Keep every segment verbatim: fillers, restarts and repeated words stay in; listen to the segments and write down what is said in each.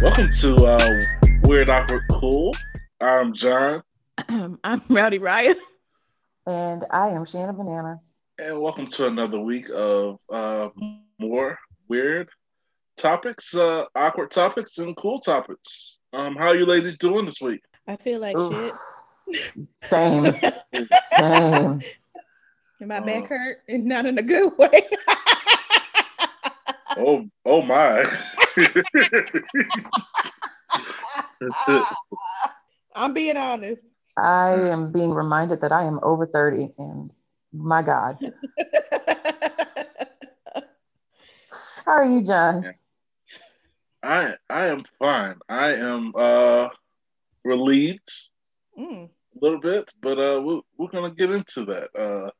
Welcome to uh, Weird Awkward Cool. I'm John. I'm Rowdy Ryan. And I am Shanna Banana. And welcome to another week of uh, more weird topics, uh, awkward topics, and cool topics. Um, how are you ladies doing this week? I feel like Oof. shit. Same. Same. And my uh, back hurt, and not in a good way. oh, oh my. I'm being honest. I am being reminded that I am over thirty, and my God. How are you, John? I I am fine. I am uh, relieved mm. a little bit, but uh, we're, we're going to get into that. Uh,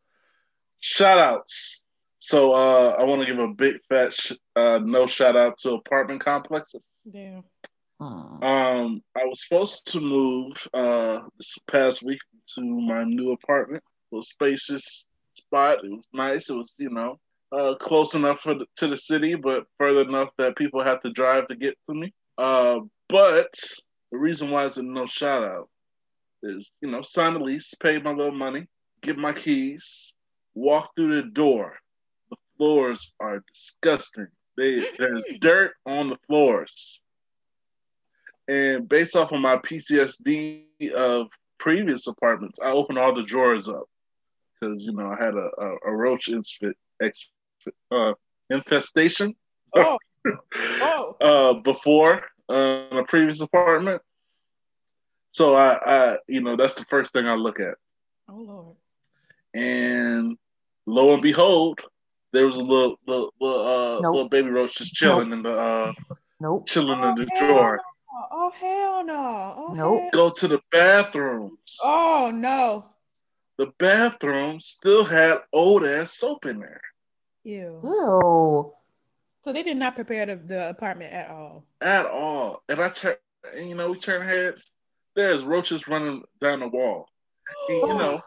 shout outs. So uh, I want to give a big fat sh- uh, no shout out to apartment complexes. Yeah. Um, I was supposed to move uh, this past week to my new apartment. It was a spacious spot. It was nice. It was, you know, uh, close enough for the, to the city, but further enough that people had to drive to get to me. Uh, but the reason why it's a no shout out is, you know, sign the lease, pay my little money, get my keys, walk through the door. The floors are disgusting. They, there's dirt on the floors. And based off of my P T S D of previous apartments, I opened all the drawers up because, you know, I had a, a, a roach inf- ex- uh, infestation oh. oh. uh, before uh, in a previous apartment. So, I, I, you know, that's the first thing I look at. Oh, Lord. And lo and behold, there was a little, little, little, uh, nope. little baby roach just chilling nope. in the, uh, nope. chilling oh, in the hell. drawer. Oh, hell no. Oh, nope. Hell. Go to the bathrooms. Oh, no. The bathroom still had old ass soap in there. Ew. Ew. So they did not prepare the, the apartment at all. At all. And I turn, you know, we turn heads. There's roaches running down the wall. And, you know,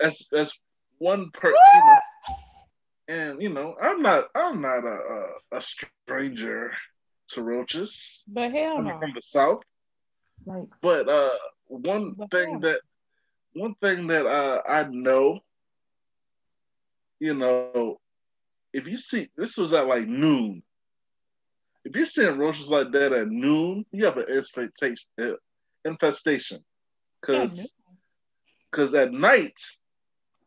as as one person. You know, and, you know, I'm not, I'm not a, a, a stranger to roaches, but hell no. From the south. Thanks. But uh, one but thing hell. that one thing that uh, I know, you know, if you see this was at like noon. If you're seeing roaches like that at noon, you have an infestation. Uh, infestation, because because at night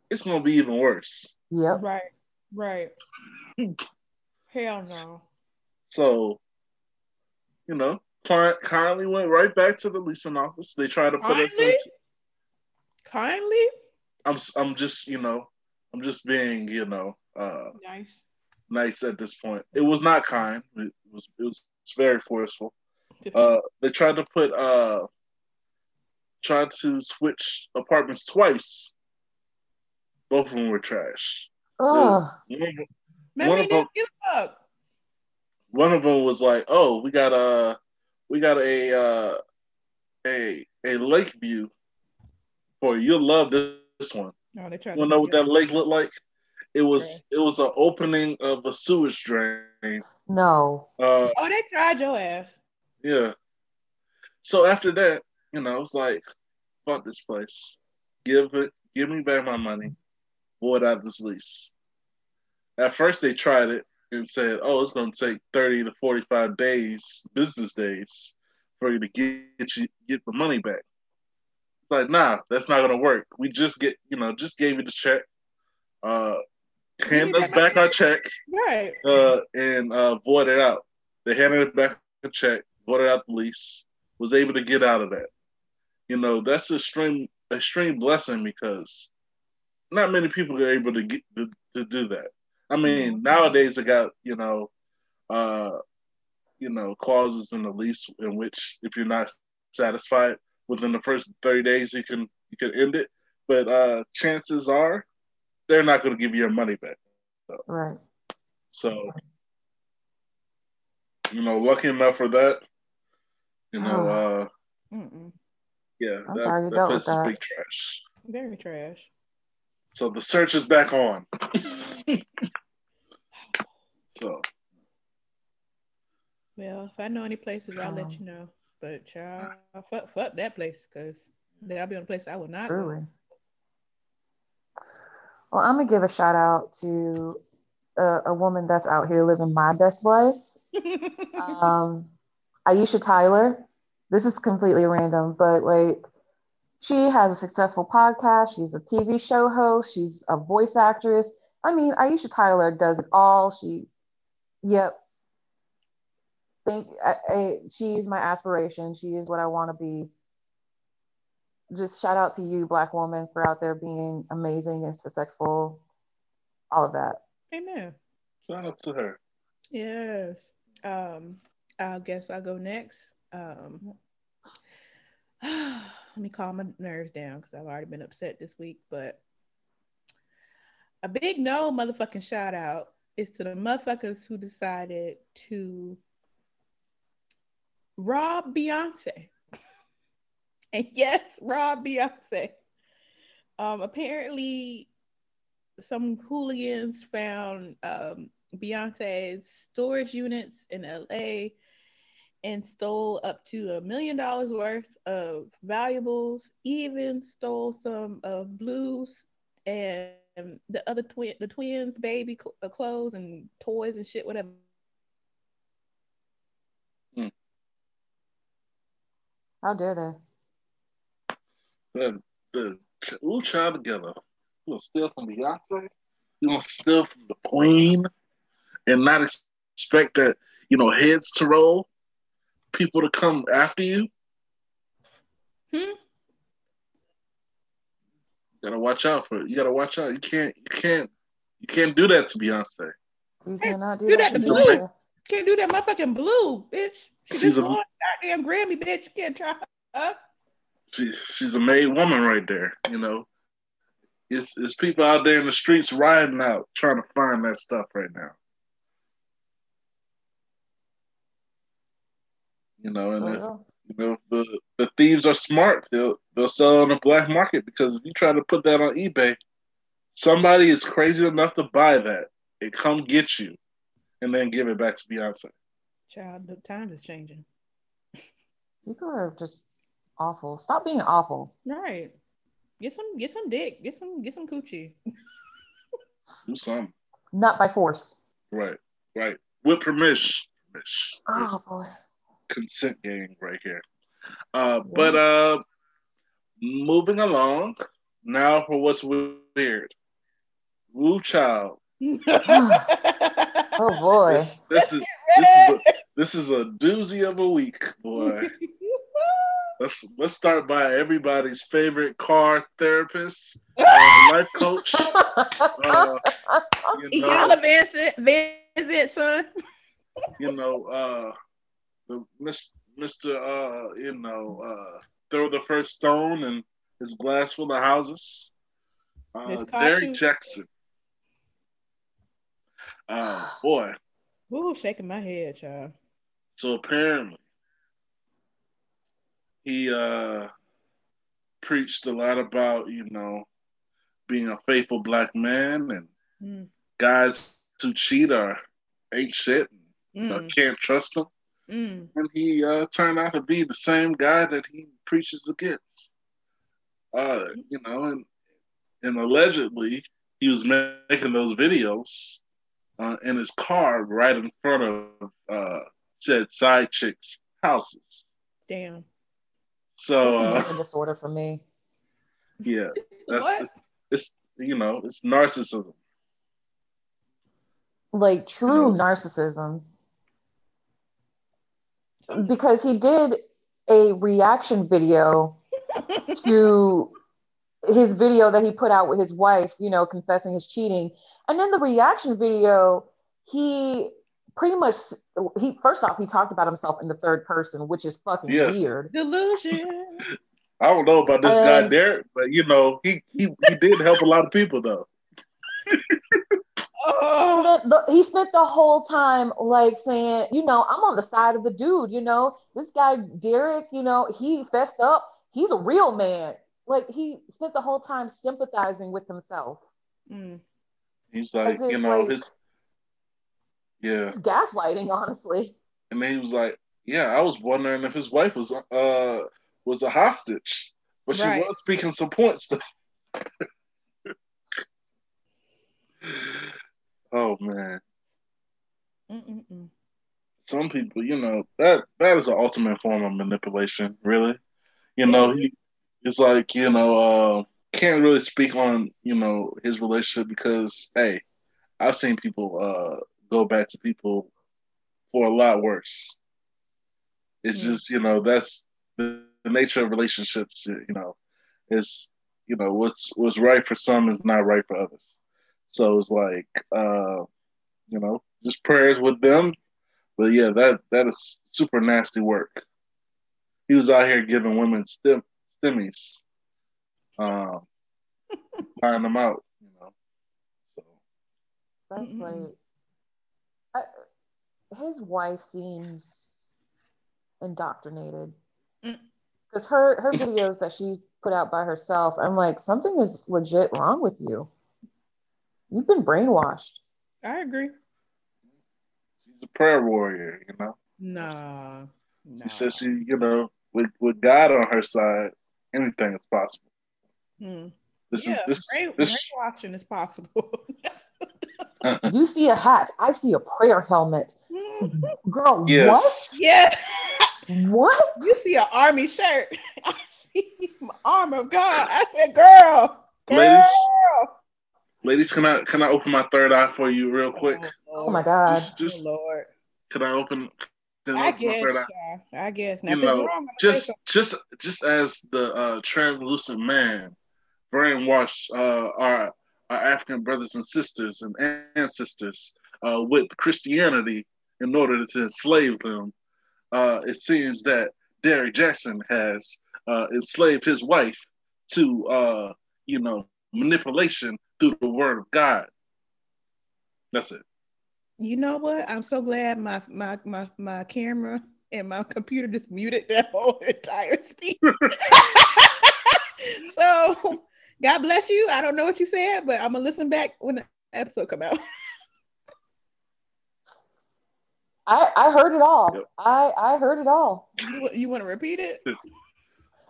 it's gonna be even worse. Yeah. Right. Right. Hell no. So. You know, client kindly went right back to the leasing office. They tried to put kindly? us into kindly. I'm, I'm just, you know, I'm just being, you know, uh, nice, nice at this point. It was not kind. It was, it was very forceful. Uh, they tried to put, uh, tried to switch apartments twice. Both of them were trash. Oh, maybe they give up. One of them was like, "Oh, we got a, we got a, uh, a, a lake view. Boy, you'll love this, this one. No, they tried you to know what that lake looked like? It was, okay. it was an opening of a sewage drain. No. Uh, oh, they tried your ass. Yeah. So after that, you know, I was like, fuck this place. Give it, give me back my money. Void out this lease. At first, they tried it. And said, "Oh, it's going to take thirty to forty-five days, business days, for you to get, get you get the money back." It's like, nah, that's not going to work. We just get, you know, just gave you the check. Uh, hand us back our check, right? Uh, and uh, void it out. They handed it back the check, voided out the lease. Was able to get out of that. You know, that's an extreme, extreme blessing because not many people are able to get to, to do that. I mean, nowadays they got, you know, uh, you know, clauses in the lease in which if you're not satisfied within the first thirty days, you can you can end it. But uh, chances are they're not going to give you your money back. So. Right. So, you know, lucky enough for that. You know, oh. uh, Mm-mm. yeah, I'm that, sorry, that place is that. big trash. Very trash. So the search is back on. So Well, if I know any places, I'll um, let you know. But child, fuck, fuck that place, because that'll be on a place I would not really. go. Well, I'm going to give a shout out to a, a woman that's out here living my best life. um, Aisha Tyler. This is completely random, but like, she has a successful podcast. She's a T V show host. She's a voice actress. I mean, Aisha Tyler does it all. She, yep. Think I, I, she is my aspiration. She is what I want to be. Just shout out to you, Black woman, for out there being amazing and successful. All of that. Amen. Shout out to her. Yes. Um, I guess I'll go next. Um, let me calm my nerves down because I've already been upset this week, but a big no motherfucking shout out is to the motherfuckers who decided to rob Beyonce. And yes, rob Beyonce. Um, apparently some hooligans found um, Beyonce's storage units in L A and stole up to a million dollars worth of valuables, even stole some of Blue's and the other twin, the twins' baby cl- clothes and toys and shit, whatever. Mm. How dare they? The, the, we'll try together. You're gonna steal from Beyonce, you're gonna steal from the Queen, and not expect that, you know, heads to roll, people to come after you. Hmm. Gotta watch out for it. You gotta watch out. You can't. You can't. You can't do that to Beyonce. You cannot do, do that, that to Blue. Blue. Can't do that, motherfucking Blue, bitch. She she's just a goddamn Grammy, bitch. You can't try her. She, she's a made woman right there. You know, it's it's people out there in the streets riding out trying to find that stuff right now. You know, and if, you know the, the thieves are smart. They'll they'll sell on the black market, because if you try to put that on eBay, somebody is crazy enough to buy that and come get you, and then give it back to Beyonce. Child, the time is changing. People are just awful. Stop being awful. Right. Get some get some dick. Get some get some coochie. Do something. Not by force. Right. Right. With permission. permission. Oh boy. Consent game right here. Uh, but uh, moving along now for what's weird. Woo child. Oh boy. This, this is this is a, this is a doozy of a week, boy. let's let's start by everybody's favorite car therapist, uh, life coach. Uh, you know, y'all advance it, advance it, son. You know, uh Mister Uh, you know, uh, throw the first stone and his glass full of houses. Uh, Derrick Jackson. Uh, boy. Ooh, shaking my head, child. So apparently, he uh, preached a lot about, you know, being a faithful black man, and mm. guys who cheat are ain't shit, and, mm. you know, can't trust them. Mm. And he uh, turned out to be the same guy that he preaches against. Uh, you know, and and allegedly he was making those videos uh, in his car right in front of uh, said side chicks' houses. Damn. So uh, a disorder for me. Yeah, that's it's, it's you know it's narcissism. Like true you know, narcissism. Because he did a reaction video to his video that he put out with his wife, you know, confessing his cheating. And in the reaction video, he pretty much, he first off, he talked about himself in the third person, which is fucking yes. weird. Delusion. I don't know about this and, guy Derrick, but you know, he, he, he did help a lot of people though. Oh. He, spent the, he spent the whole time like saying, you know, I'm on the side of the dude, you know, this guy Derrick, you know, he fessed up, he's a real man. Like he spent the whole time sympathizing with himself. Mm. He's like, you know, like, his yeah, gaslighting, honestly. And then he was like, yeah, I was wondering if his wife was uh was a hostage, but she right. was speaking some points though. Oh man. Mm-mm-mm. Some people, you know, that that is the ultimate form of manipulation, really. You know, he it's like, you know, uh, can't really speak on, you know, his relationship because, hey, I've seen people uh, go back to people for a lot worse. It's mm-hmm. just, you know, that's the, the nature of relationships. You know, it's, you know, what's what's right for some is not right for others. So it's like, uh, you know, just prayers with them. But yeah, that that is super nasty work. He was out here giving women stim stimmies, um, buying them out, you know. So that's like, I, his wife seems indoctrinated because her her videos that she put out by herself, I'm like, something is legit wrong with you. You've been brainwashed. I agree. She's a prayer warrior, you know. Nah, nah. She said she, you know, with with God on her side, anything is possible. Hmm. This yeah, is this, brain, this brainwashing is possible. You see a hat. I see a prayer helmet. Girl, yes. what? Yeah. What? You see an army shirt. I see the arm of God. I said, girl, girl. Ladies. Ladies, can I can I open my third eye for you real quick? Oh, oh my God! Just, just, oh Lord, can I open? Can I, I open guess. My third eye? Yeah, I guess. Nothing's you know, wrong. just just just as the uh, translucent man brainwashed uh, our our African brothers and sisters and ancestors uh, with Christianity in order to enslave them, uh, it seems that Derrick Jackson has uh, enslaved his wife to uh, you know manipulation. Through the word of God. That's it. You know what? I'm so glad my my my, my camera and my computer just muted that whole entire speech. So, God bless you. I don't know what you said, but I'm gonna listen back when the episode come out. I I heard it all. Yep. I I heard it all. You, you want to repeat it?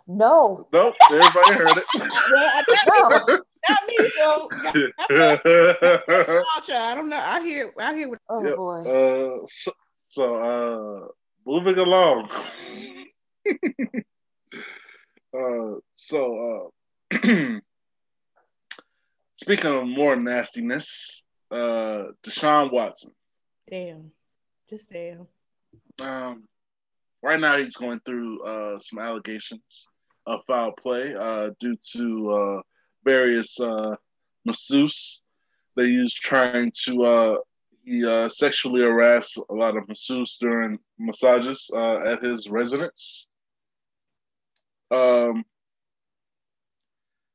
No. Nope. Everybody heard it. Well, I thought no. Not me, so I don't know. I hear, I hear. What... Oh yeah. boy. Uh, so, so uh, moving along. uh, so, uh, speaking of more nastiness, uh, Deshaun Watson. Damn, just damn. Um, right now he's going through uh some allegations of foul play uh due to uh. various uh, masseuse. They used trying to uh, he uh, sexually harassed a lot of masseuse during massages uh, at his residence. Um,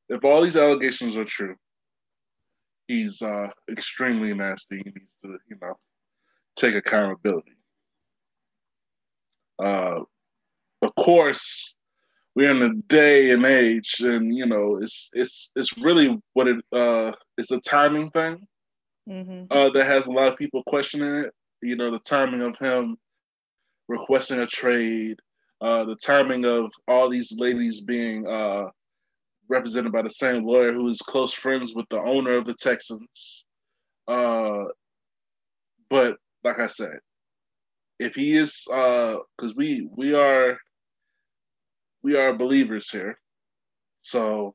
if all these allegations are true, he's uh, extremely nasty. He needs to, you know, take accountability. Uh, of course. We're in a day and age, and you know, it's it's it's really what it uh it's a timing thing mm-hmm. uh, that has a lot of people questioning it. You know, the timing of him requesting a trade, uh, the timing of all these ladies being uh, represented by the same lawyer who is close friends with the owner of the Texans. Uh, but like I said, if he is, because uh, we we are. We are believers here. So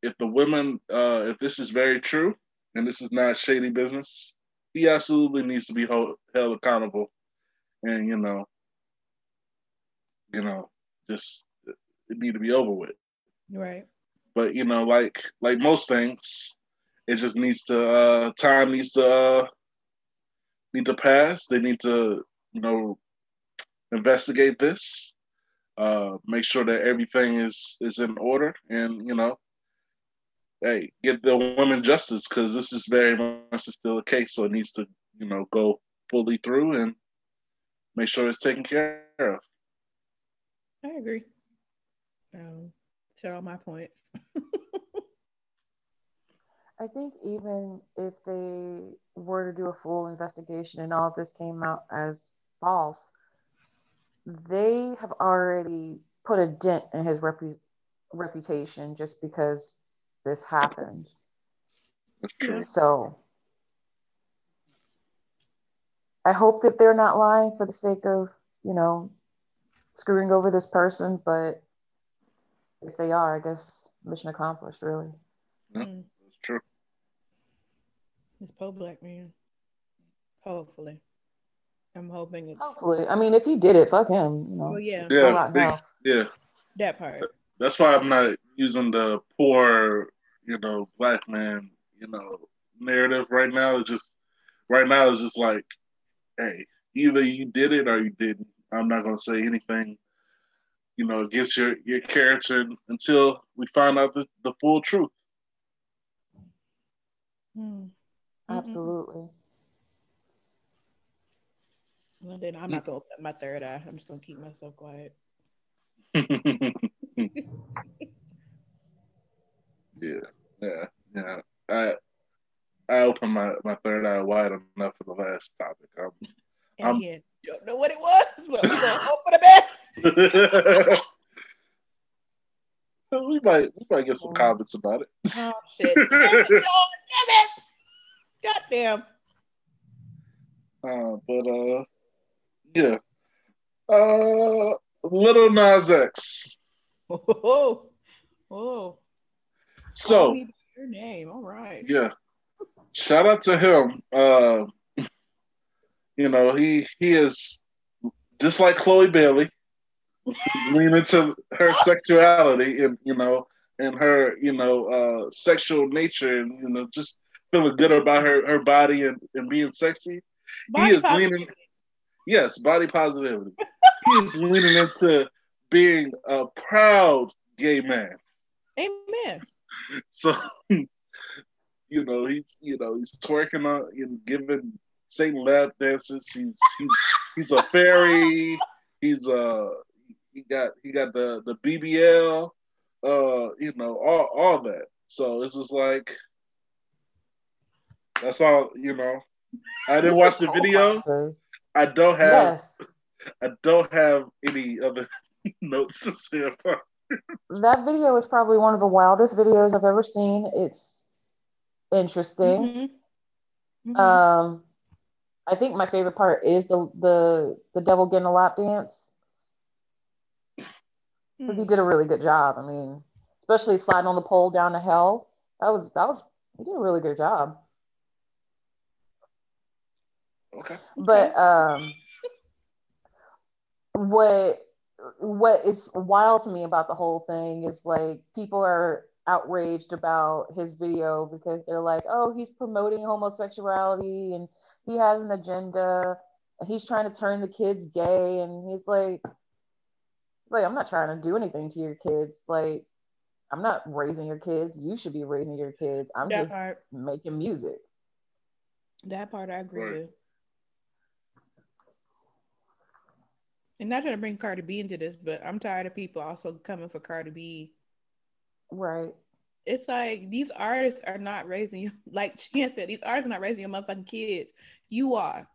if the women, uh, if this is very true, and this is not shady business, he absolutely needs to be hold, held accountable. And, you know, you know, just it need to be over with. Right. But, you know, like like most things, it just needs to, uh, time needs to, uh, need to pass. They need to, you know, investigate this. Uh, make sure that everything is, is in order, and you know, hey, get the women justice because this is very much still a case, so it needs to you know go fully through and make sure it's taken care of. I agree. Um, said all my points. I think even if they were to do a full investigation and all of this came out as false, they have already put a dent in his repu- reputation just because this happened. Okay. So I hope that they're not lying for the sake of, you know, screwing over this person, but if they are, I guess mission accomplished, really. Yeah, that's true. It's Poe Black Man. Hopefully. I'm hoping it's... Hopefully. I mean, if he did it, fuck him. You know? Well, yeah. Yeah, big, yeah. That part. That's why I'm not using the poor, you know, black man, you know, narrative right now. It's just, right now it's just like, hey, either you did it or you didn't. I'm not going to say anything, you know, against your, your character until we find out the, the full truth. Mm. Absolutely. Well, then I'm not going to open up my third eye. I'm just going to keep myself quiet. yeah, yeah, yeah. I I opened my, my third eye wide enough for the last topic. I'm, I'm, again, you don't know what it was, but we're going to open it back. We might, we might get some comments about it. Oh, shit. Damn it, Lord, damn it. Goddamn. Uh, but, uh, yeah. Uh, Lil Nas X. Oh, oh. So. Oh, your name, all right. Yeah. Shout out to him. Uh, you know, he, he is just like Chloe Bailey. She's leaning to her sexuality and, you know, and her, you know, uh, sexual nature and, you know, just feeling good about her, her body and, and being sexy. Body he is leaning, yes, body positivity. He is leaning into being a proud gay man. Amen. So, you know, he's, you know, he's twerking on, you know, giving Satan lap dances. He's, he's, he's a fairy. He's a, He got he got the, the B B L, uh, you know, all, all that. So it's just like, that's all, you know. I didn't watch the video. I don't have yes. I don't have any other notes to say about it. That video is probably one of the wildest videos I've ever seen. It's interesting. Mm-hmm. Mm-hmm. Um, I think my favorite part is the the the devil getting a lap dance. Because he did a really good job. I mean, especially sliding on the pole down to hell. That was, that was, he did a really good job. Okay. But um, what, what is wild to me about the whole thing is like, people are outraged about his video because they're like, oh, he's promoting homosexuality and he has an agenda. And he's trying to turn the kids gay. And he's like, Like, I'm not trying to do anything to your kids. Like, I'm not raising your kids. You should be raising your kids. I'm that just part, making music. That part I agree right. with. And not trying to bring Cardi B into this, but I'm tired of people also coming for Cardi B. Right. It's like, these artists are not raising you. Like Chan said, these artists are not raising your motherfucking kids. You are.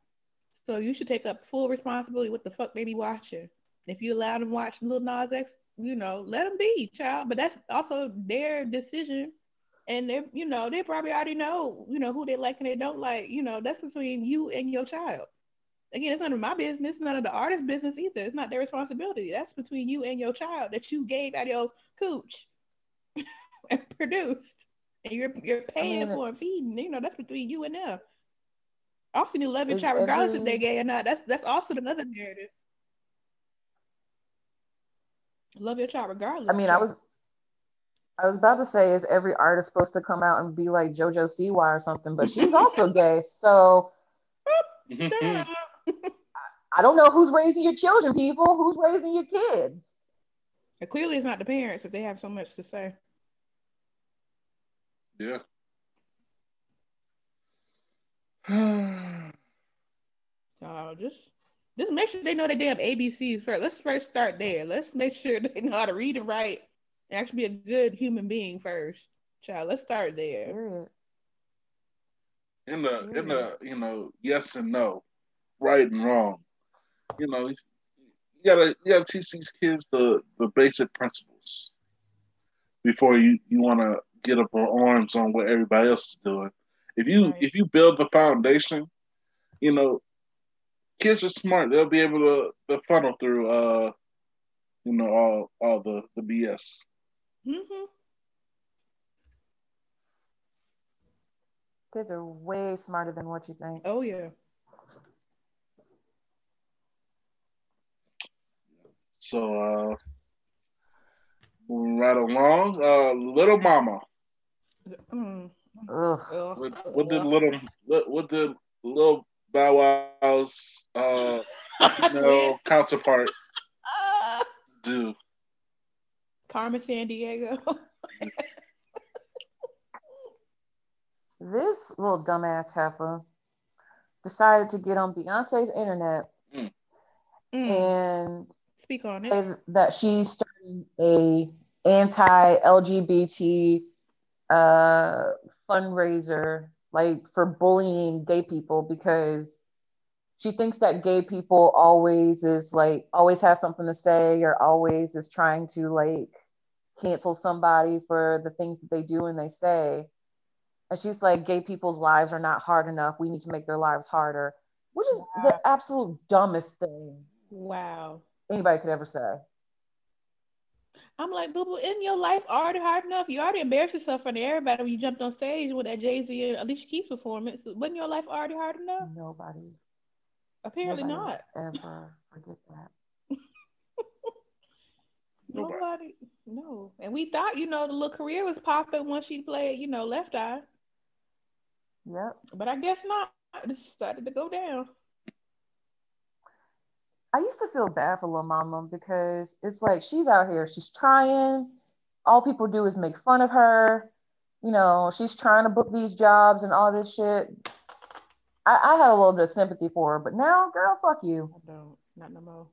So you should take up full responsibility what the fuck they be watching. If you allow them to watch Lil Nas X, you know, let them be, child. But that's also their decision. And they, you know, they probably already know, you know, who they like and they don't like. You know, that's between you and your child. Again, it's none of my business, none of the artist's business either. It's not their responsibility. That's between you and your child that you gave out of your cooch and produced. And you're you're paying I mean, for and feeding. You know, that's between you and them. Also, you love your child regardless if they're gay or not. That's that's also another narrative. Love your child regardless. I mean, child. I was I was about to say, is every artist supposed to come out and be like JoJo Siwa or something, but she's also gay, so I, I don't know who's raising your children, people. Who's raising your kids? And clearly it's not the parents if they have so much to say. Yeah. So just Just make sure they know their damn A B Cs first. Let's first start there. Let's make sure they know how to read and write and actually be a good human being first. Child, let's start there. In the, in the, you know, yes and no, right and wrong. you know, you gotta you gotta teach these kids the, the basic principles before you, you wanna get up on arms on what everybody else is doing. If you right. if you build the foundation, you know, kids are smart. They'll be able to, to funnel through uh you know all all the, the B S. Mm-hmm. Kids are way smarter than what you think. Oh, yeah. So, uh, moving right along, uh, Little Mama. Mm. Ugh. What, what did Little, what, what did Little Bow Wow's uh, you know, counterpart do? Carmen San Diego. This little dumbass heifer decided to get on Beyonce's internet mm. and speak on it that she's starting a anti-L G B T uh, fundraiser, like for bullying gay people, because she thinks that gay people always is like always have something to say or always is trying to like cancel somebody for the things that they do and they say. And she's like, gay people's lives are not hard enough. We need to make their lives harder, which is wow. the absolute dumbest thing wow. anybody could ever say. I'm like, boo boo, isn't your life already hard enough? You already embarrassed yourself in front of everybody when you jumped on stage with that Jay-Z and Alicia Keys performance. Wasn't your life already hard enough? Nobody. Apparently nobody not. Ever forget that. nobody. nobody. No. And we thought, you know, the little career was popping once she played, you know, Left Eye. Yep. But I guess not. It started to go down. I used to feel bad for Lil Mama because it's like she's out here, she's trying. All people do is make fun of her. You know, she's trying to book these jobs and all this shit. I, I had a little bit of sympathy for her, but now, girl, fuck you. I don't. Not no more.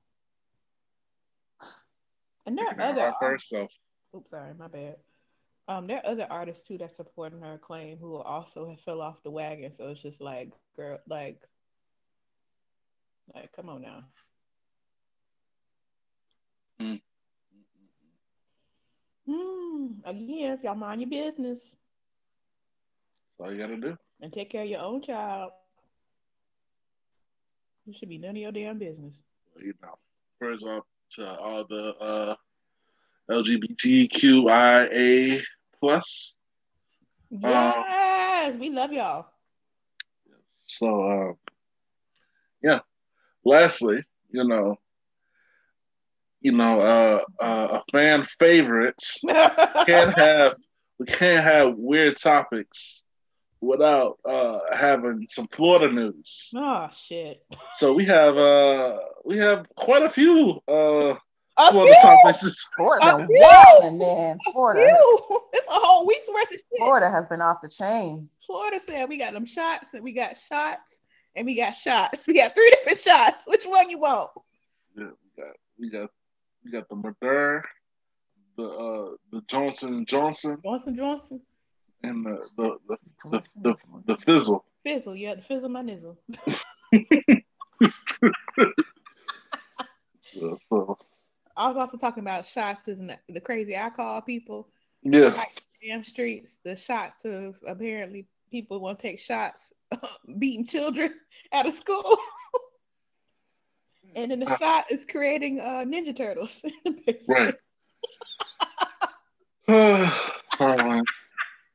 And there are other artists. Oops, sorry, my bad. Um, there are other artists too that supporting her claim who also have fell off the wagon. So it's just like, girl, like, like, come on now. Mm. Mm. Again, if y'all mind your business. That's all you gotta do. And take care of your own child. It should be none of your damn business. You know, first off, to all the uh, L G B T Q I A plus. Yes, um, we love y'all. So, um, yeah. Lastly, you know, you know, uh, uh, a fan favorite can't have we can't have weird topics without uh, having some Florida news. Oh shit! So we have uh, we have quite a few uh, a Florida few? topics. Florida, man, man. Florida. A it's a whole week's worth of shit. Florida has been off the chain. Florida said we got them shots, and we got shots, and we got shots. We got three different shots. Which one you want? Yeah, we got we got we got the Moderna, the uh, the Johnson and Johnson, Johnson Johnson. And the the the, the the the fizzle. Fizzle, yeah, the fizzle my nizzle. Yeah, so. I was also talking about shots and the crazy alcohol people. Yeah. Like damn streets, the shots of apparently people want to take shots beating children out of school. And then the shot is creating uh, Ninja Turtles. Right. Oh, man.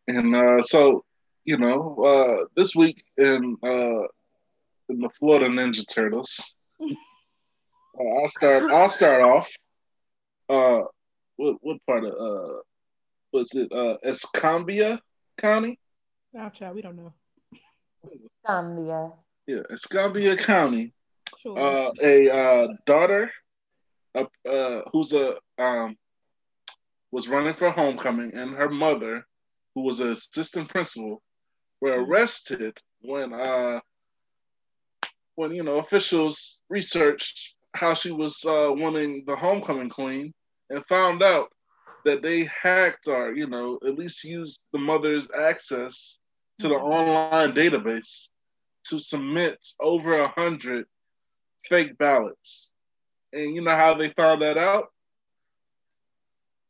And uh, so, you know, uh, this week in uh, in the Florida Ninja Turtles, uh, I'll start. I'll start off. Uh, what what part of uh, was it? Uh, Escambia County. I'll try. We don't know. Escambia. Yeah, Escambia County. Sure. Uh, a uh, daughter, uh, uh, who's a um, was running for homecoming, and her mother, who was an assistant principal, were arrested when uh when you know officials researched how she was uh, wanting the homecoming queen, and found out that they hacked or you know at least used the mother's access to the online database to submit over a hundred fake ballots. And you know how they found that out?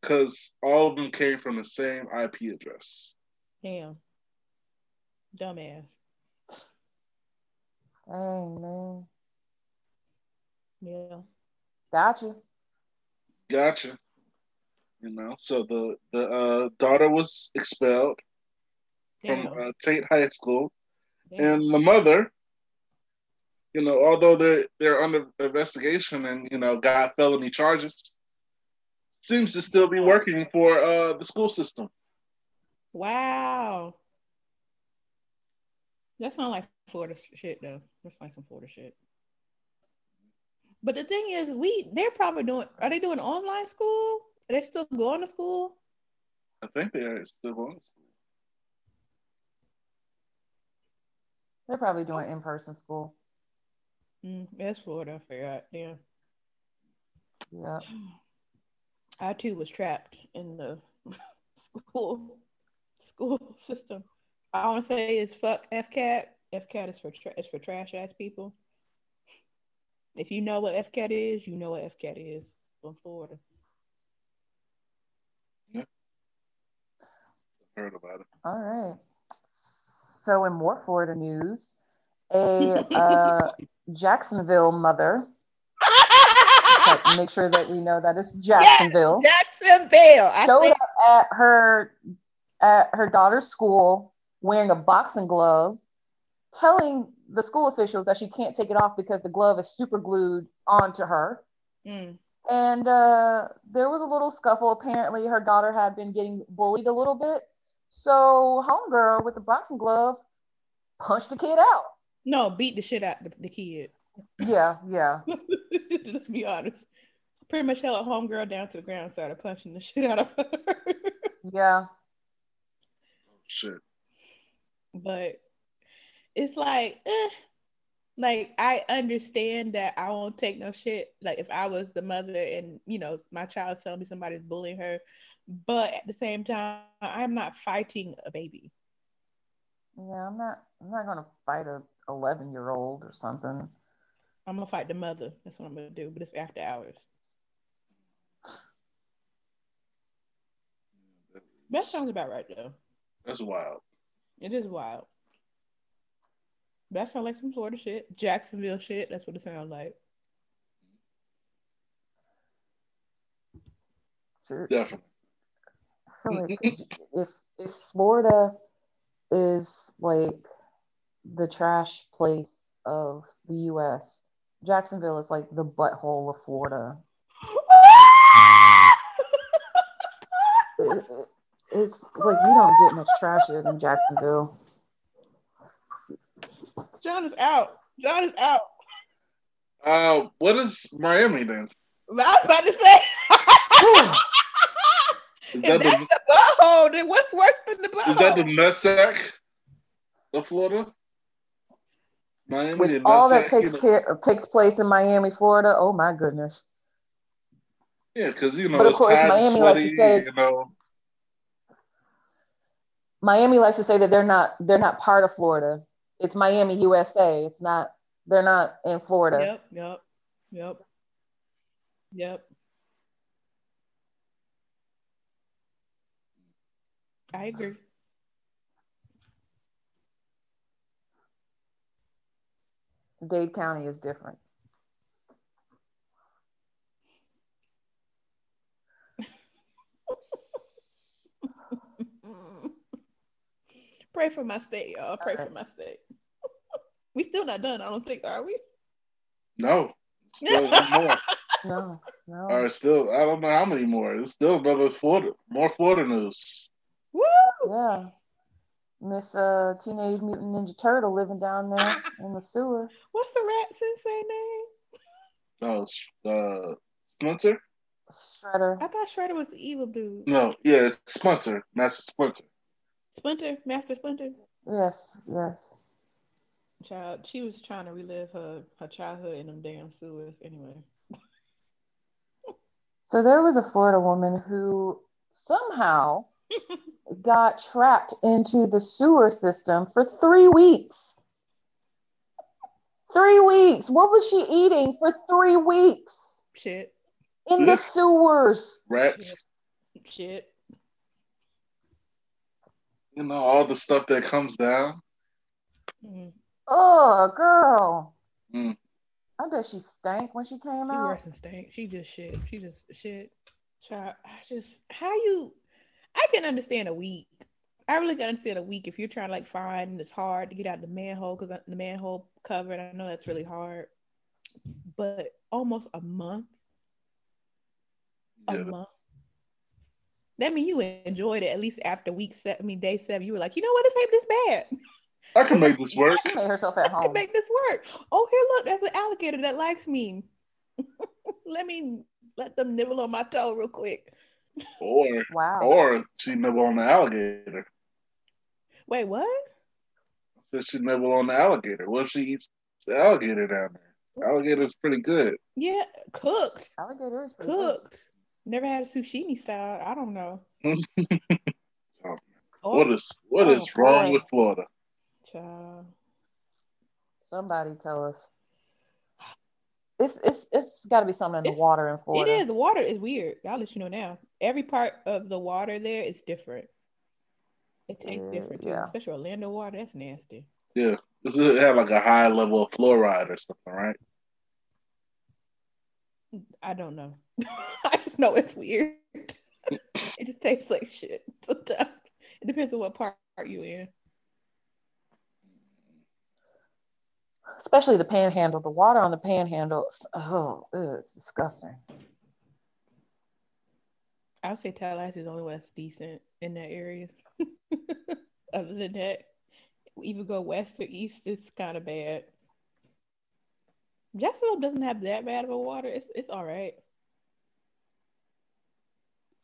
Because all of them came from the same I P address. Damn. Dumbass. Oh, man. Yeah. Gotcha. Gotcha. You know, so the, the uh, daughter was expelled Damn. from uh, Tate High School. Damn. And the mother, you know, although they're, they're under investigation and, you know, got felony charges, seems to still be working for uh, the school system. Wow. That sounds like Florida shit, though. That's like some Florida shit. But the thing is, we they're probably doing, are they doing online school? Are they still going to school? I think they are still going to school. They're probably doing in-person school. Mm, that's Florida, I forgot. Yeah. Yeah. I too was trapped in the school school system. I want to say is fuck F C A T. F C A T is for tra- is for trash ass people. If you know what F C A T is, you know what F C A T is in Florida. Yeah. Heard about it. All right. So in more Florida news, a uh, Jacksonville mother. But make sure that we know that it's Jacksonville. Yes, Jacksonville. I showed think- up at her at her daughter's school wearing a boxing glove, telling the school officials that she can't take it off because the glove is super glued onto her. Mm. And uh, there was a little scuffle. Apparently, her daughter had been getting bullied a little bit. So, homegirl with the boxing glove punched the kid out. No, beat the shit out of the, the kid. Yeah, yeah. Just be honest. Pretty much held a homegirl down to the ground and started punching the shit out of her. Yeah. Shit. But it's like, eh. Like, I understand that I won't take no shit. Like, if I was the mother and, you know, my child's telling me somebody's bullying her. But at the same time, I'm not fighting a baby. Yeah, I'm not, I'm not going to fight a eleven-year-old or something. I'm gonna fight the mother. That's what I'm gonna do, but it's after hours. That sounds about right, though. That's wild. It is wild. That sounds like some Florida shit, Jacksonville shit. That's what it sounds like. Definitely. I feel like if if Florida is like the trash place of the U S, Jacksonville is like the butthole of Florida. it, it, it's like you don't get much trashier than Jacksonville. John is out. John is out. Uh, what is Miami then? I was about to say. Is that if that's the, the butthole, then what's worse than the butthole? Is that the nutsack of Florida? Miami, with all that takes care, takes place in Miami, Florida, oh my goodness. Yeah, because you know, but of course, Miami likes to say, you know, Miami likes to say that they're not they're not part of Florida. It's Miami, U S A. It's not they're not in Florida. Yep, yep, yep, yep. I agree. Dade County is different. Pray for my state, y'all. Pray all for right. my state. We still not done, I don't think, are we? No. Still one more. No, no. Or still, I don't know how many more. It's still another Florida, more Florida news. Woo! Yeah. Miss uh, Teenage Mutant Ninja Turtle living down there in the sewer. What's the rat sensei name? Oh, uh, Splinter? Shredder. I thought Shredder was the evil dude. No, yeah, it's Splinter. Master Splinter. Splinter? Master Splinter? Yes, yes. Child, she was trying to relive her, her childhood in them damn sewers anyway. So there was a Florida woman who somehow got trapped into the sewer system for three weeks. Three weeks. What was she eating for three weeks? Shit. In the sewers. Rats. Shit. Shit. You know, all the stuff that comes down. Mm. Oh, girl. Mm. I bet she stank when she came she out. She worse than stank. She just shit. She just shit. Child, I just, how you, I can understand a week. I really can understand a week if you're trying to like find and it's hard to get out the manhole because the manhole covered. I know that's really hard. But almost a month. Yeah. A month. That means you enjoyed it at least after week seven. I mean, day seven, you were like, you know what? This ain't this bad. I can make this work. She made herself at home. I can make this work. Oh, here, look, there's an alligator that likes me. Let me let them nibble on my toe real quick. Or, wow. Or she nibble on the alligator. Wait, what? I said she nibble on the alligator. What if she eats the alligator down there? Alligator's pretty good. Yeah, cooked. Alligator is pretty cooked. Good. Never had a sashimi style. I don't know. oh, oh, what is what oh, is wrong with Florida? Child. Somebody tell us. It's it's it's got to be something in the it's, water in Florida. It is. The water is weird. I'll let you know now. Every part of the water there is different. It tastes mm, different. Yeah. Especially Orlando water. That's nasty. Yeah. Does it have like a high level of fluoride or something, right? I don't know. I just know it's weird. It just tastes like shit sometimes. It depends on what part you're in. Especially the panhandle. The water on the panhandle, oh, it's disgusting. I would say Tallahassee is the only one that's decent in that area. Other than that, even go west or east, it's kind of bad. Jacksonville doesn't have that bad of a water. It's it's all right.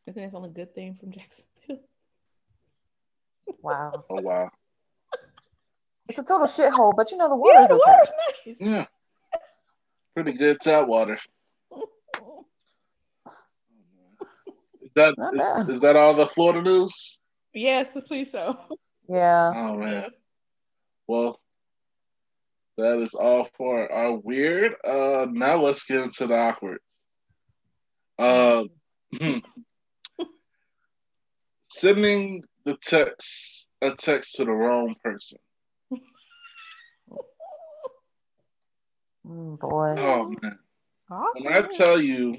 I think that's the only good thing from Jacksonville. Wow. Oh, wow. It's a total shithole, but you know the water. Yeah, the water's nice. Yeah. Pretty good tap water. Is that, is, is that all the Florida news? Yes, please so. Yeah. Oh, man. Well, that is all for our weird. Uh, now let's get into the awkward. Uh, sending the text, a text to the wrong person. Mm, boy. Oh, man. Awkward. When I tell you,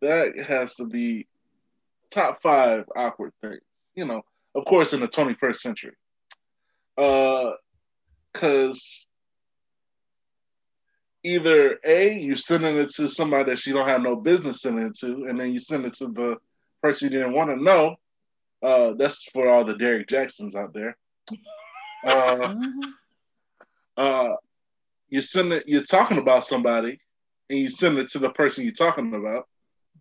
that has to be top five awkward things. You know, of course, in the twenty-first century. Uh... Because either A, you're sending it to somebody that you don't have no business sending it to, and then you send it to the person you didn't want to know. Uh, that's for all the Derrick Jacksons out there. Uh, uh, you send it, you're talking about somebody, and you send it to the person you're talking about.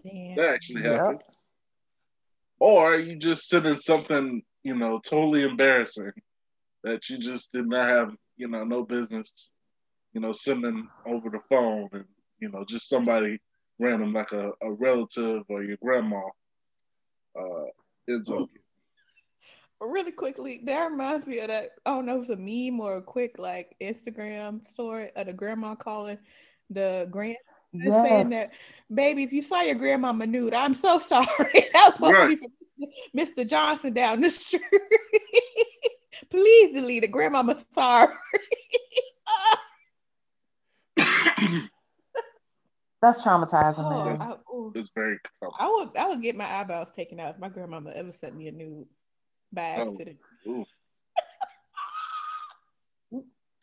Damn. That actually happened. Yep. Or you just send in something, you know, totally embarrassing that you just did not have, you know, no business, you know, sending over the phone and, you know, just somebody random, like a, a relative or your grandma. Uh, it's okay. Really quickly, that reminds me of that, I don't know if it's a meme or a quick, like, Instagram story of the grandma calling the grand, yes. saying that, baby, if you saw your grandma nude, I'm so sorry. That was right. Mister Johnson down the street. Please delete it. Grandmama, sorry. That's traumatizing, oh, man. I, oh. It's very traumatizing. I would, I would get my eyebrows taken out if my grandmama ever sent me a nude by accident. Oh.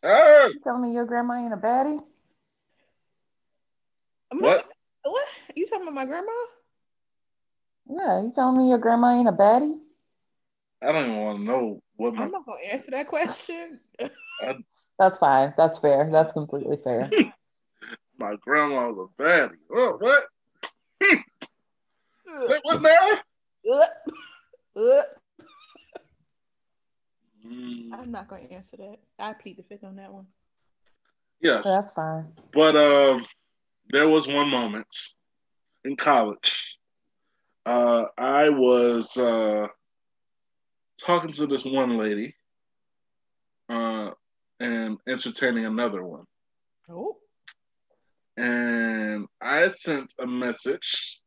Hey. You telling me your grandma ain't a baddie? What? What? You talking about my grandma? Yeah, you telling me your grandma ain't a baddie? I don't even want to know what my... I'm not going to answer that question. I... That's fine. That's fair. That's completely fair. My grandma was a baddie. Oh, what? Say what now? I'm not going to answer that. I plead the fifth on that one. Yes. That's fine. But um, there was one moment in college. Uh, I was... Uh, talking to this one lady, uh, and entertaining another one. Oh. And I sent a message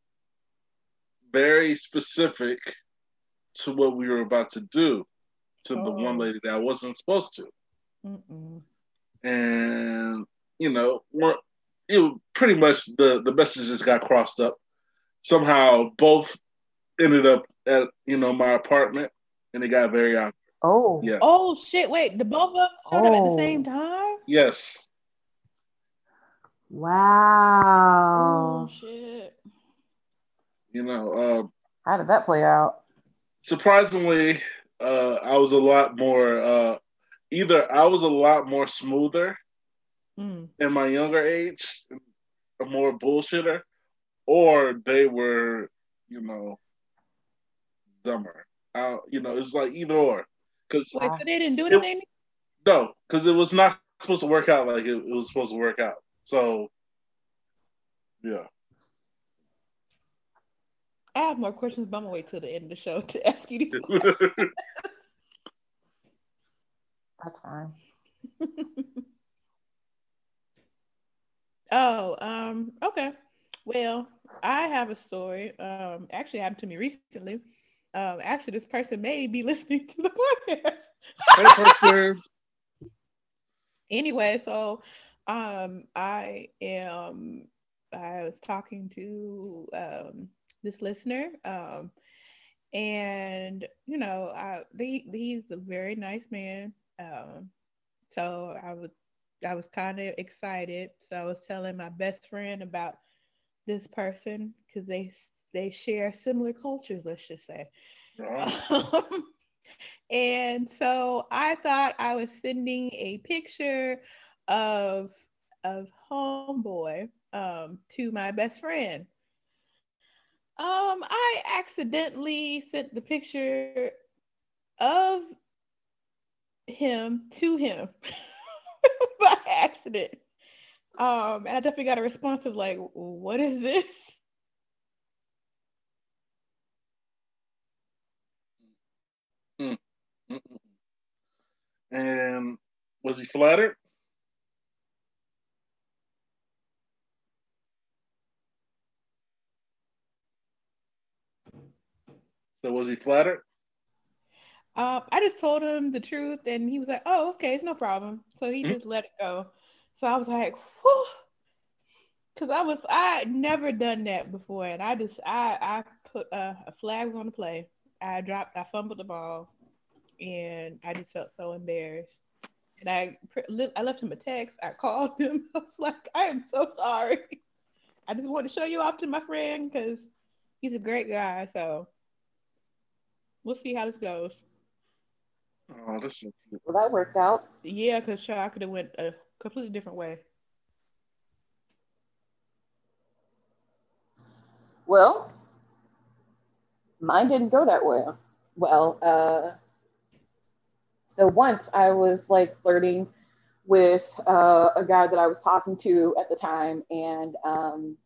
very specific to what we were about to do to oh. the one lady that I wasn't supposed to. Mm-mm. And, you know, it was pretty much the, the messages got crossed up. Somehow both ended up at, you know, my apartment, and it got very awkward. Oh. Yeah. Oh, shit. Wait, the both of them showed oh. up at the same time? Yes. Wow. Oh, shit. You know. Uh, How did that play out? Surprisingly, uh, I was a lot more, uh, either I was a lot more smoother mm. in my younger age, a more bullshitter, or they were, you know, dumber. I, you know, it's like either or. Cause Wait, so they didn't do anything? It, no, because it was not supposed to work out like it, it was supposed to work out. So, yeah. I have more questions, but I'm going to wait till the end of the show to ask you these questions. That's fine. oh, um, okay. Well, I have a story. Um, actually, happened to me recently. Um, actually, this person may be listening to the podcast. Hey, person. Anyway, so um, I am. I was talking to um, this listener, um, and you know, I, he, he's a very nice man. Um, so I was, I was kind of excited. So I was telling my best friend about this person because they. They share similar cultures, let's just say. Wow. Um, and so I thought I was sending a picture of, of homeboy um, to my best friend. Um, I accidentally sent the picture of him to him by accident. Um, and I definitely got a response of like, what is this? Mm. Mm-mm. And was he flattered? So was he flattered? Uh, I just told him the truth, and he was like, "Oh, okay, it's no problem." So he mm-hmm. just let it go. So I was like, "Whew," because I was I had never done that before, and I just I I put uh, a flag on the play. I dropped, I fumbled the ball, and I just felt so embarrassed. And I, I left him a text. I called him. I was like, I am so sorry. I just wanted to show you off to my friend because he's a great guy. So we'll see how this goes. Oh, this is. Well, that worked out. Yeah, because sure, I could have went a completely different way. Well. Mine didn't go that way. Well, uh, so once I was like flirting with uh, a guy that I was talking to at the time, and um,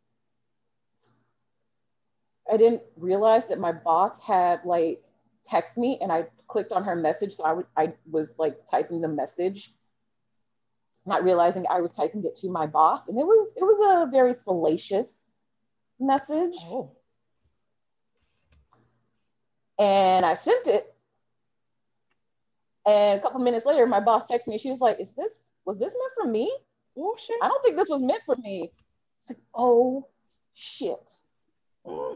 I didn't realize that my boss had like text me, and I clicked on her message. So I, w- I was like typing the message, not realizing I was typing it to my boss, and it was it was a very salacious message. Oh. And I sent it, and a couple minutes later, my boss texted me. She was like, "Is this was this meant for me? Oh shit! I don't think this was meant for me." It's like, "Oh shit!" So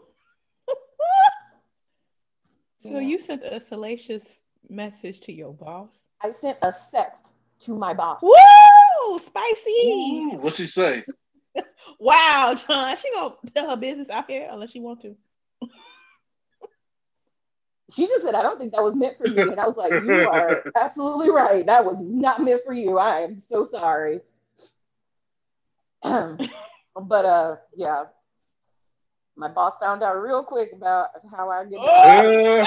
yeah. You sent a salacious message to your boss? I sent a sext to my boss. Woo! Spicy. Ooh, what'd she say? Wow, John, she gonna tell her business out here unless she want to. She just said, "I don't think that was meant for you." And I was like, "You are absolutely right. That was not meant for you. I am so sorry." but uh, yeah, my boss found out real quick about how I get. Oh,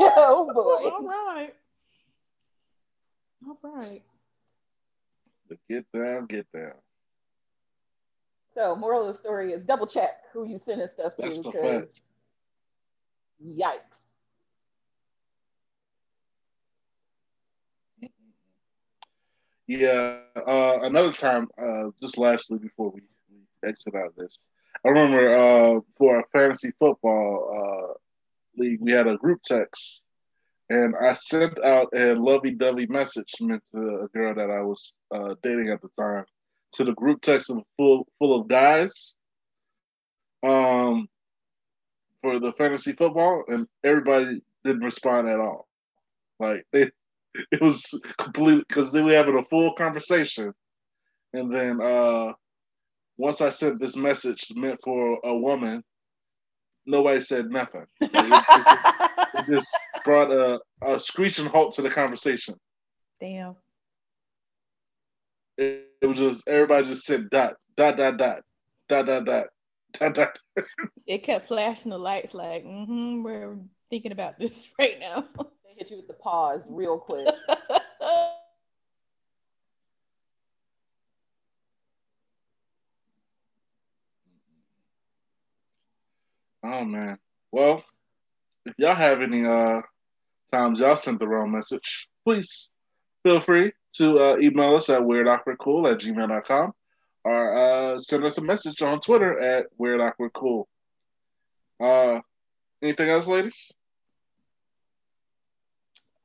oh boy! All right, all right. Get down, get down. So, moral of the story is double check who you sending stuff to. That's the fact. Yikes. Yeah. Uh, another time, uh, just lastly before we, we exit out of this, I remember uh, for our fantasy football uh, league, we had a group text, and I sent out a lovey-dovey message meant to a girl that I was uh, dating at the time to the group text of full full of guys. Um. For the fantasy football, and everybody didn't respond at all. Like they, it was completely, because they were having a full conversation. And then uh, once I sent this message meant for a woman, nobody said nothing. It, it, it just brought a, a screeching halt to the conversation. Damn. It, it was just, everybody just said dot, dot, dot, dot, dot, dot, dot. It kept flashing the lights like, mm-hmm, we're thinking about this right now. They hit you with the pause real quick. Oh, man. Well, if y'all have any uh, times y'all sent the wrong message, please feel free to uh, email us at weirdawkwardcool at gmail dot com. Or uh, send us a message on Twitter at Weird Awkward Cool. Uh, anything else, ladies?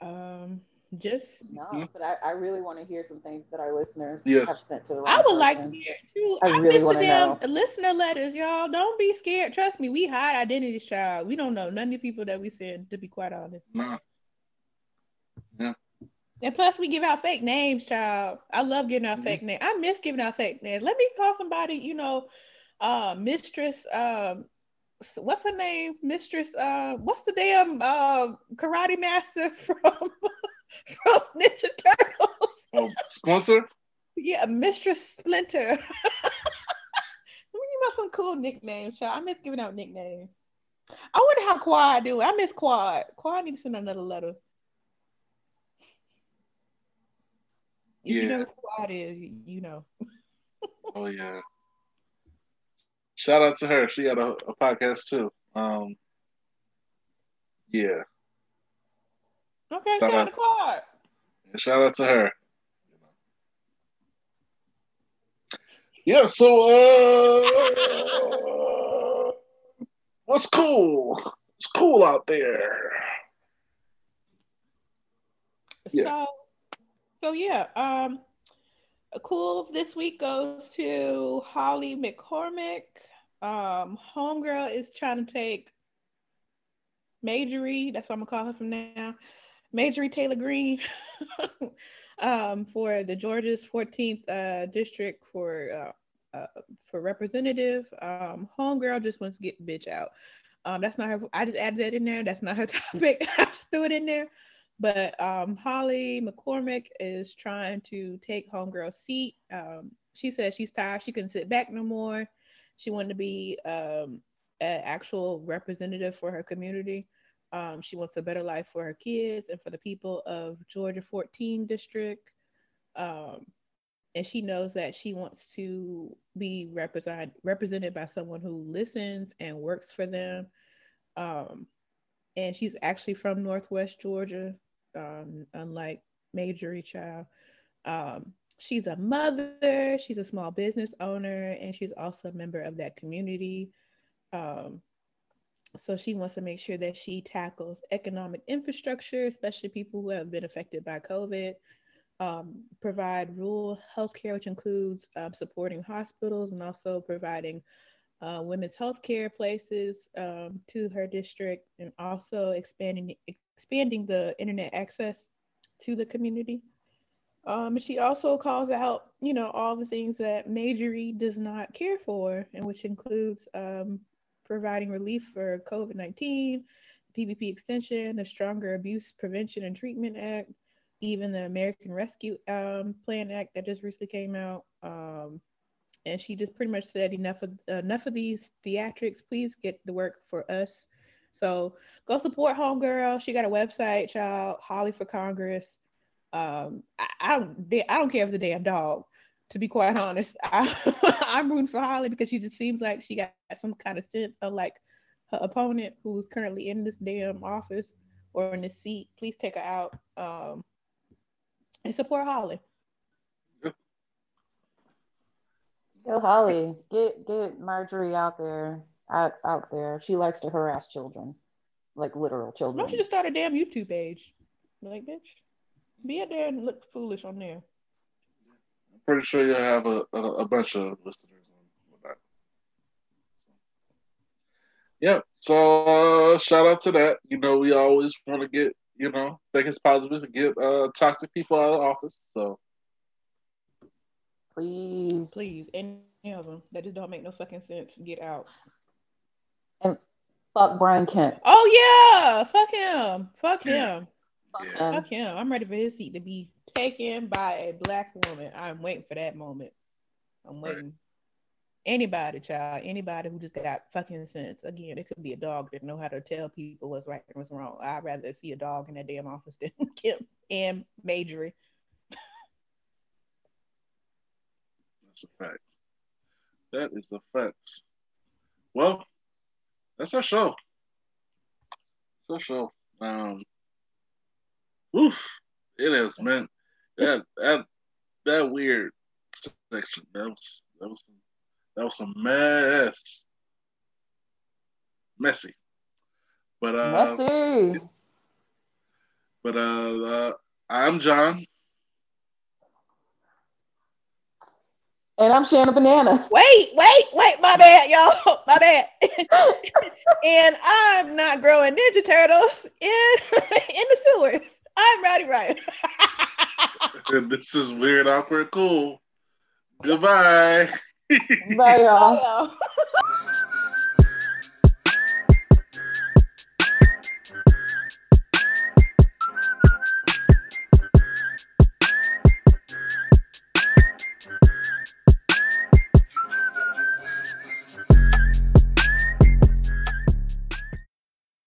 Um, just no, mm-hmm. but I, I really want to hear some things that our listeners yes. have sent to the. I would person. like to hear it too. I, I really want to know. Listener letters, y'all. Don't be scared. Trust me, we hide identities, child. We don't know none of the people that we send. To be quite honest. Nah. Yeah. And plus, we give out fake names, child. I love giving out mm-hmm. fake names. I miss giving out fake names. Let me call somebody, you know, uh, Mistress, um, what's her name? Mistress, uh, what's the damn uh, karate master from, from Ninja Turtles? Oh, Splinter? Yeah, Mistress Splinter. We need about some cool nicknames, child. I miss giving out nicknames. I wonder how Quad do it. I miss Quad. Quad needs to send another letter. If yeah. you know who it is, you know. Oh, yeah. Shout out to her. She had a, a podcast, too. Um, yeah. Okay, shout, shout out to Clark. Shout out to her. Yeah, so, uh, what's cool? It's cool out there. Yeah. So, So yeah, um, cool this week goes to Holly McCormick. Um, homegirl is trying to take Marjorie, that's what I'm gonna call her from now, Marjorie Taylor Greene, um, for the Georgia's fourteenth uh, district for uh, uh, for representative. Um, homegirl just wants to get bitch out. Um, that's not her. I just added that in there. That's not her topic. I just threw it in there. But um, Holly McCormick is trying to take homegirl's seat. Um, she says she's tired. She couldn't sit back no more. She wanted to be um, an actual representative for her community. Um, she wants a better life for her kids and for the people of Georgia fourteenth District. Um, and she knows that she wants to be represent- represented by someone who listens and works for them. Um, and she's actually from Northwest Georgia. Um, unlike Marjorie Child. Um, she's a mother, she's a small business owner, and she's also a member of that community. Um, so she wants to make sure that she tackles economic infrastructure, especially people who have been affected by COVID, um, provide rural healthcare, which includes um, supporting hospitals and also providing Uh, women's healthcare places um, to her district, and also expanding expanding the internet access to the community. Um, she also calls out, you know, all the things that Marjorie does not care for, and which includes um, providing relief for COVID nineteen, P P P extension, the Stronger Abuse Prevention and Treatment Act, even the American Rescue um, Plan Act that just recently came out. Um, And she just pretty much said, enough of enough of these theatrics. Please get the work for us. So go support homegirl. She got a website, child. Holly for Congress. Um, I, I don't. I don't care if it's a damn dog. To be quite honest, I, I'm rooting for Holly because she just seems like she got some kind of sense, unlike her opponent who's currently in this damn office or in this seat. Please take her out um, and support Holly. Go Holly. Get get Marjorie out there. Out out there. She likes to harass children. Like literal children. Why don't you just start a damn YouTube page? Like, bitch. Be out there and look foolish on there. I'm pretty sure you'll have a, a, a bunch of listeners on that. Yep. So uh, shout out to that. You know, we always want to get, you know, think it's positive to get uh, toxic people out of office. So please, please, any of them that just don't make no fucking sense, get out. And fuck Brian Kemp. Oh yeah, fuck him, fuck him. Yeah. Fuck him. Fuck him. I'm ready for his seat to be taken by a black woman. I'm waiting for that moment. I'm waiting. Right. Anybody, child, anybody who just got fucking sense. Again, it could be a dog that know how to tell people what's right and what's wrong. I'd rather see a dog in that damn office than Kim and Majorie. That's a fact. That is the fact. Well, that's our show. That's our show. Um. Oof, it is, man. That that that weird section. That was that was that was a mess, messy. But uh, messy. But uh, uh, I'm John, and I'm Shanna Banana. Wait, wait, wait! My bad, y'all. My bad. And I'm not growing Ninja Turtles in in the sewers. I'm Rowdy Ryan. And this is Weird, Awkward, Cool. Goodbye. Bye, y'all. Bye, y'all.